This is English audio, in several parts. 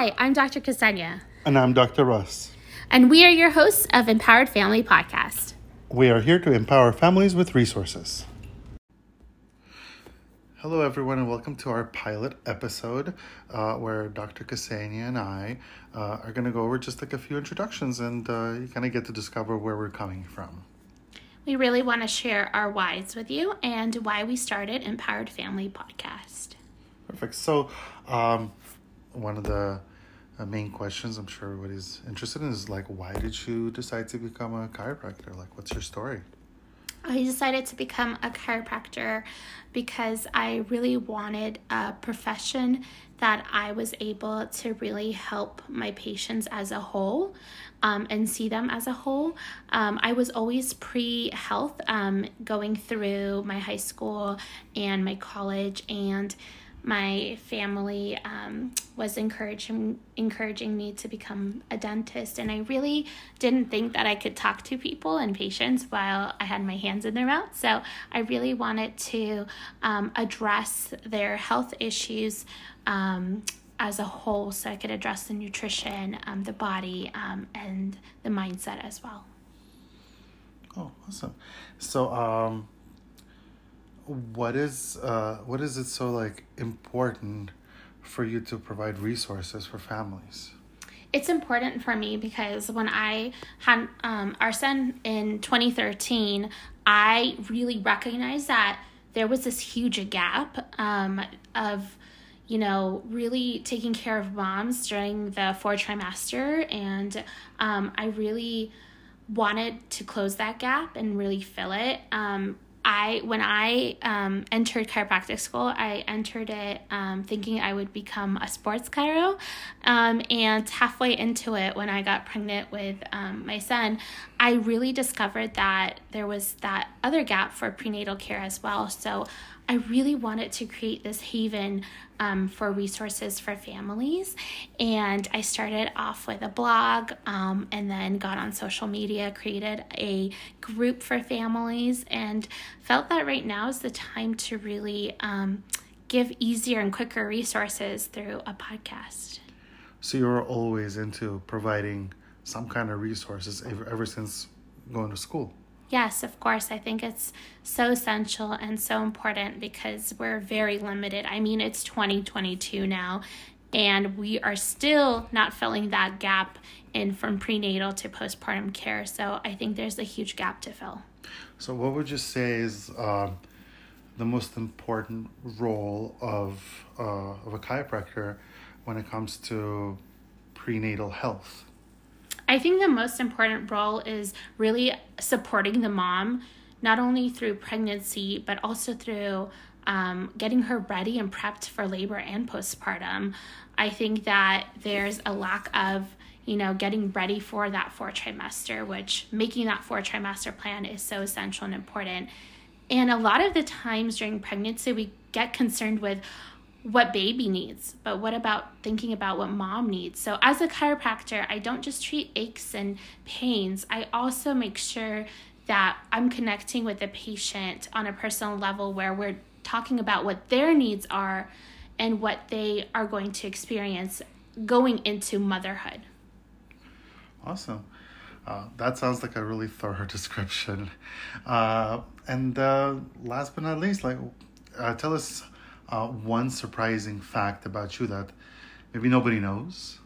Hi, I'm Dr. Kseniya. And I'm Dr. Russ. And we are your hosts of Empowered Family Podcast. We are here to empower families with resources. Hello, everyone, and welcome to our pilot episode where Dr. Kseniya and I are going to go over just like a few introductions and you kind of get to discover where we're coming from. We really want to share our whys with you and why we started Empowered Family Podcast. Perfect. So, one of the main questions I'm sure everybody's interested in is, like, why did you decide to become a chiropractor? Like, what's your story? I decided to become a chiropractor because I really wanted a profession that I was able to really help my patients as a whole and see them as a whole. I was always pre-health going through my high school and my college, and my family was encouraging me to become a dentist, and I really didn't think that I could talk to people and patients while I had my hands in their mouth. So I really wanted to address their health issues as a whole, so I could address the nutrition, the body, and the mindset as well. Oh, awesome. So, what is it so, like, important for you to provide resources for families? It's important for me because when I had our son in 2013, I really recognized that there was this huge gap of, you know, really taking care of moms during the fourth trimester, and I really wanted to close that gap and really fill it. When I entered chiropractic school, I entered it thinking I would become a sports chiro. And halfway into it, when I got pregnant with my son, I really discovered that there was that other gap for prenatal care as well. So I really wanted to create this haven for resources for families. And I started off with a blog and then got on social media, created a group for families, and felt that right now is the time to really give easier and quicker resources through a podcast. So you were always into providing some kind of resources ever since going to school? Yes, of course. I think it's so essential and so important because we're very limited. I mean, it's 2022 now, and we are still not filling that gap in from prenatal to postpartum care. So I think there's a huge gap to fill. So what would you say is the most important role of a chiropractor when it comes to prenatal health? I think the most important role is really supporting the mom, not only through pregnancy, but also through getting her ready and prepped for labor and postpartum. I think that there's a lack of, you know, getting ready for that fourth trimester, which making that fourth trimester plan is so essential and important. And a lot of the times during pregnancy, we get concerned with what baby needs, but what about thinking about what mom needs? So as a chiropractor, I don't just treat aches and pains. I also make sure that I'm connecting with the patient on a personal level where we're talking about what their needs are and what they are going to experience going into motherhood. Awesome. That sounds like a really thorough description. And last but not least, tell us one surprising fact about you that maybe nobody knows.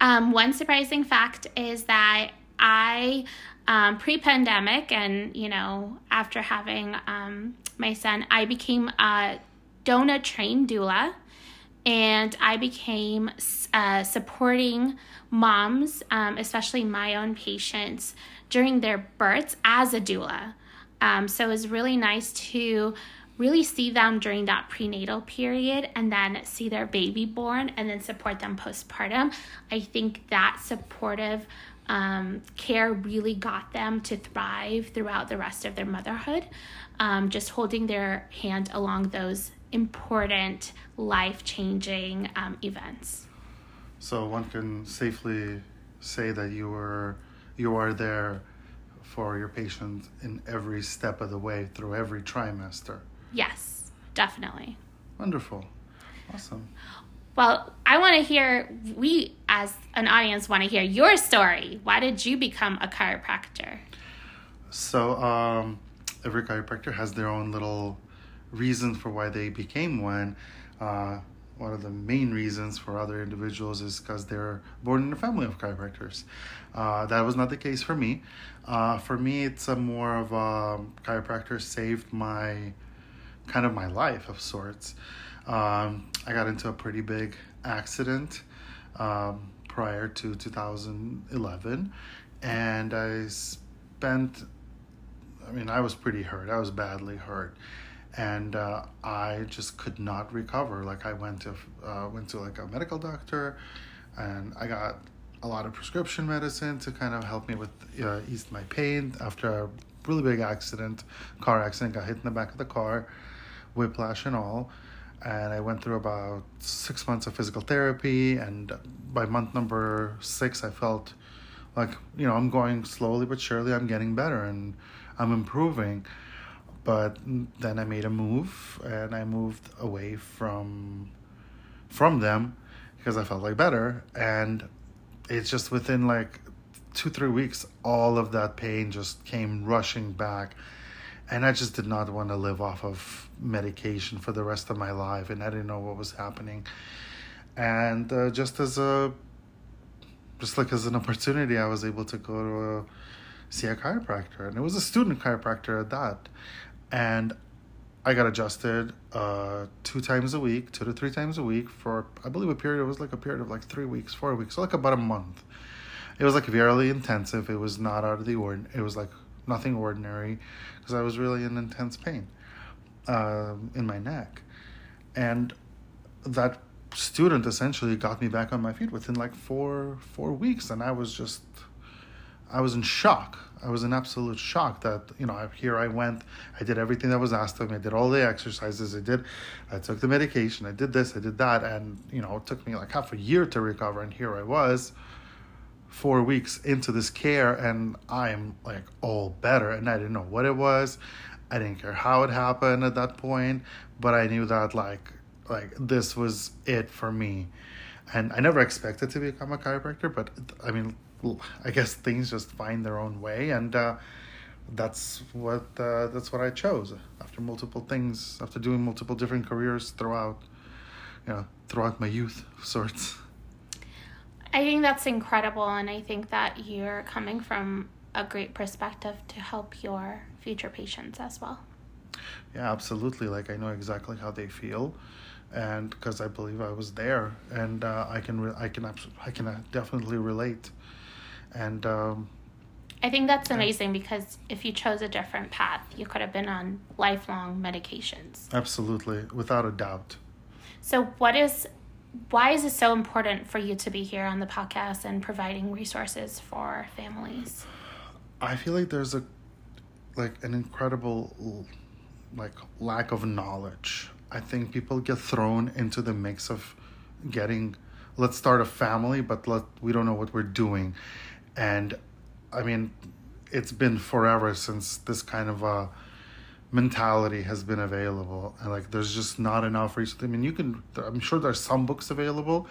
One surprising fact is that I, pre-pandemic and, you know, after having my son, I became a DONA trained doula, and I became supporting moms, especially my own patients, during their births as a doula. So it was really nice to really see them during that prenatal period and then see their baby born and then support them postpartum. I think that supportive care really got them to thrive throughout the rest of their motherhood, just holding their hand along those important life-changing events. So one can safely say that you are there for your patients in every step of the way through every trimester. Yes, definitely. Wonderful. Awesome. Well, I want to hear, we as an audience want to hear your story. Why did you become a chiropractor? So every chiropractor has their own little reason for why they became one. One of the main reasons for other individuals is because they're born in a family of chiropractors. That was not the case for me. For me, it's a more of a chiropractor saved my, kind of my life of sorts. I got into a pretty big accident prior to 2011, and I was pretty hurt. I was badly hurt. And I just could not recover. Like I went to like a medical doctor, and I got a lot of prescription medicine to kind of help me with ease my pain after a really big accident, car accident. Got hit in the back of the car, whiplash and all. And I went through about 6 months of physical therapy. And by month number 6, I felt like, I'm going slowly but surely. I'm getting better and I'm improving. But then I made a move, and I moved away from them because I felt like better. And it's just within like 2-3 weeks, all of that pain just came rushing back. And I just did not want to live off of medication for the rest of my life. And I didn't know what was happening. And just as an opportunity, I was able to go to see a chiropractor. And it was a student chiropractor at that. And I got adjusted 2 to 3 times a week for, I believe, a period of 3 weeks, 4 weeks, so like about a month. It was like very intensive. It was not out of the ordinary. It was like nothing ordinary because I was really in intense pain in my neck. And that student essentially got me back on my feet within like four weeks. And I was in shock. I was in absolute shock that, here I went. I did everything that was asked of me. I did all the exercises. I took the medication. I did this. I did that. And, it took me like half a year to recover. And here I was 4 weeks into this care, and I'm like all better. And I didn't know what it was. I didn't care how it happened at that point. But I knew that like this was it for me. And I never expected to become a chiropractor. But I guess things just find their own way, and that's what I chose after multiple things, after doing multiple different careers throughout my youth of sorts. I think that's incredible, and I think that you're coming from a great perspective to help your future patients as well. Yeah, absolutely. Like I know exactly how they feel. And because I believe I was there, and I can definitely relate. And I think that's amazing, because if you chose a different path, you could have been on lifelong medications. Absolutely, without a doubt. So why is it so important for you to be here on the podcast and providing resources for families? I feel like there's an incredible lack of knowledge. I think people get thrown into the mix of let's start a family, but we don't know what we're doing. And it's been forever since this kind of a mentality has been available. And there's just not enough research. I'm sure there's some books available,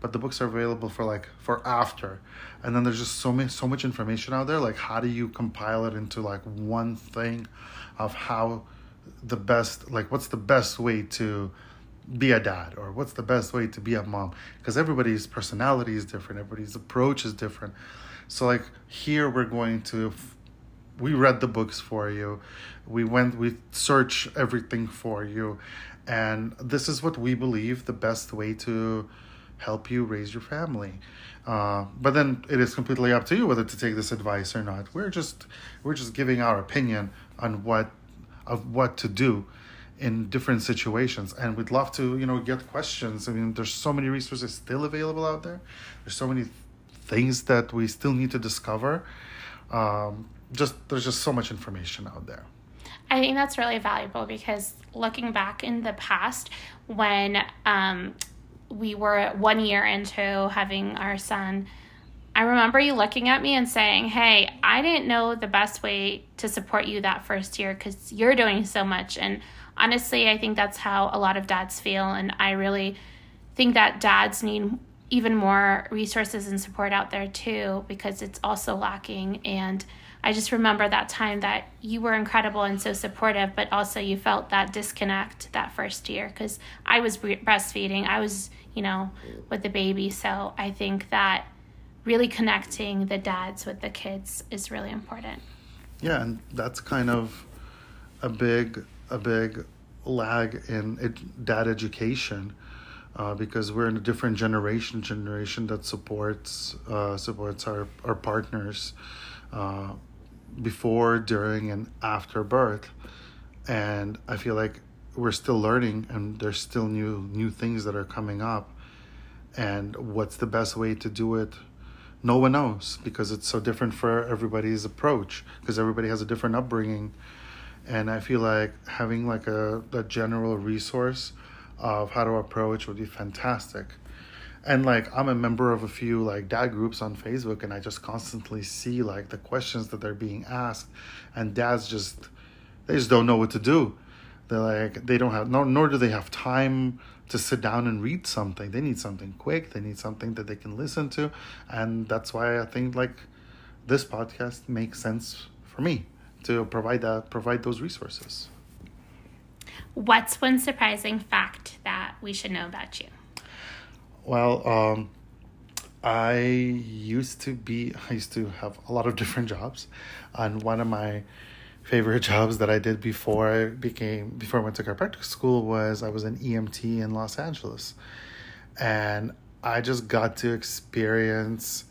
but the books are available for after. And then there's just so much information out there. Like, how do you compile it into one thing of how the best, what's the best way to be a dad, or what's the best way to be a mom? Because everybody's personality is different, everybody's approach is different. So here we're going to, we read the books for you, we search everything for you, and this is what we believe the best way to help you raise your family. But then it is completely up to you whether to take this advice or not. We're just giving our opinion on what to do in different situations. And we'd love to, get questions. There's so many resources still available out there. There's so many things that we still need to discover. There's just so much information out there. I think that's really valuable, because looking back in the past, when we were 1 year into having our son, I remember you looking at me and saying, hey, I didn't know the best way to support you that first year because you're doing so much. And honestly, I think that's how a lot of dads feel. And I really think that dads need even more resources and support out there too, because it's also lacking. And I just remember that time that you were incredible and so supportive, but also you felt that disconnect that first year, because I was breastfeeding. I was, with the baby. So I think that really connecting the dads with the kids is really important. Yeah, and that's kind of a big lag in dad education, because we're in a different generation that supports our partners before, during, and after birth. And I feel like we're still learning, and there's still new things that are coming up. And what's the best way to do it? No one knows, because it's so different for everybody's approach, because everybody has a different upbringing. And I feel like having like a general resource of how to approach would be fantastic. And like, I'm a member of a few like dad groups on Facebook, and I just constantly see like the questions that they're being asked, and dads just don't know what to do. They're like, they don't have, nor do they have time to sit down and read something. They need something quick. They need something that they can listen to. And that's why I think like this podcast makes sense for me, to provide those resources. What's one surprising fact that we should know about you? Well, I used to have a lot of different jobs, and one of my favorite jobs that I did before I went to chiropractic school was I was an EMT in Los Angeles, and I just got to experience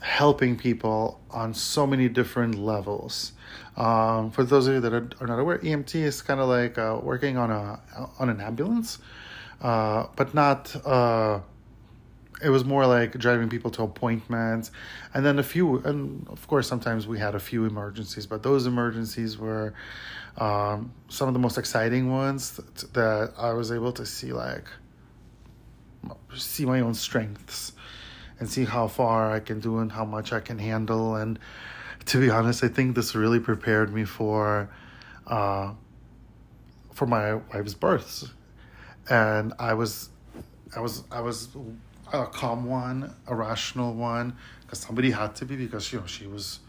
helping people on so many different levels. For those of you that are not aware, EMT is kind of like working on an ambulance, but not. It was more like driving people to appointments, and then and of course sometimes we had a few emergencies, but those emergencies were some of the most exciting ones that I was able to see my own strengths. And see how far I can do and how much I can handle. And to be honest, I think this really prepared me for my wife's births. And I was a calm one, a rational one, because somebody had to be, because she was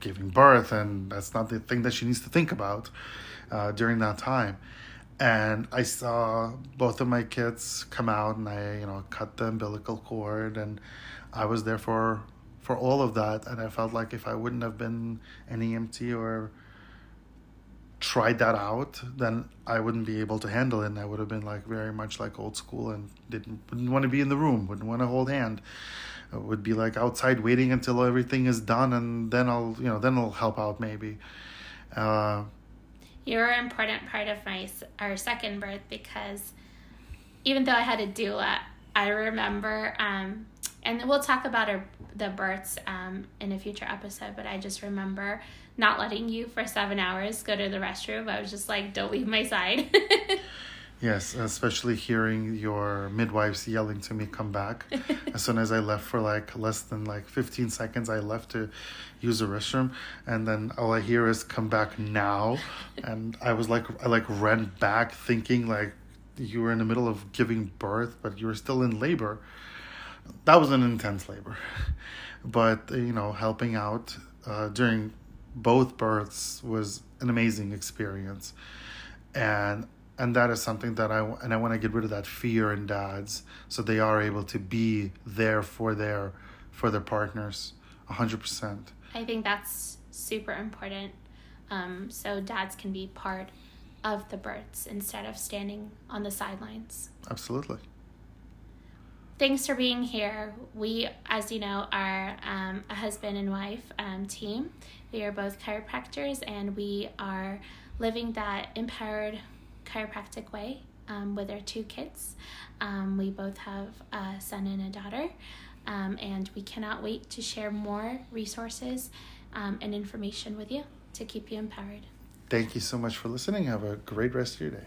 giving birth, and that's not the thing that she needs to think about during that time. And I saw both of my kids come out, and I, cut the umbilical cord, and I was there for all of that. And I felt like if I wouldn't have been an EMT or tried that out, then I wouldn't be able to handle it. And I would have been like very much like old school, and wouldn't want to be in the room, wouldn't want to hold hand. I would be like outside waiting until everything is done, and then I'll help out maybe. You're an important part of our second birth, because even though I had a doula, I remember, and we'll talk about the births in a future episode, but I just remember not letting you for 7 hours go to the restroom. I was just like, don't leave my side. Yes, especially hearing your midwives yelling to me, come back. As soon as I left for like less than like 15 seconds, I left to use the restroom. And then all I hear is, come back now. And I was like, I ran back thinking like you were in the middle of giving birth, but you were still in labor. That was an intense labor. But, helping out during both births was an amazing experience. And that is something that I want to get rid of, that fear in dads, so they are able to be there for their partners 100%. I think that's super important. So dads can be part of the births instead of standing on the sidelines. Absolutely. Thanks for being here. We, as you know, are a husband and wife team. We are both chiropractors, and we are living that empowered chiropractic way with our two kids. We both have a son and a daughter, and we cannot wait to share more resources and information with you to keep you empowered. Thank you so much for listening. Have a great rest of your day.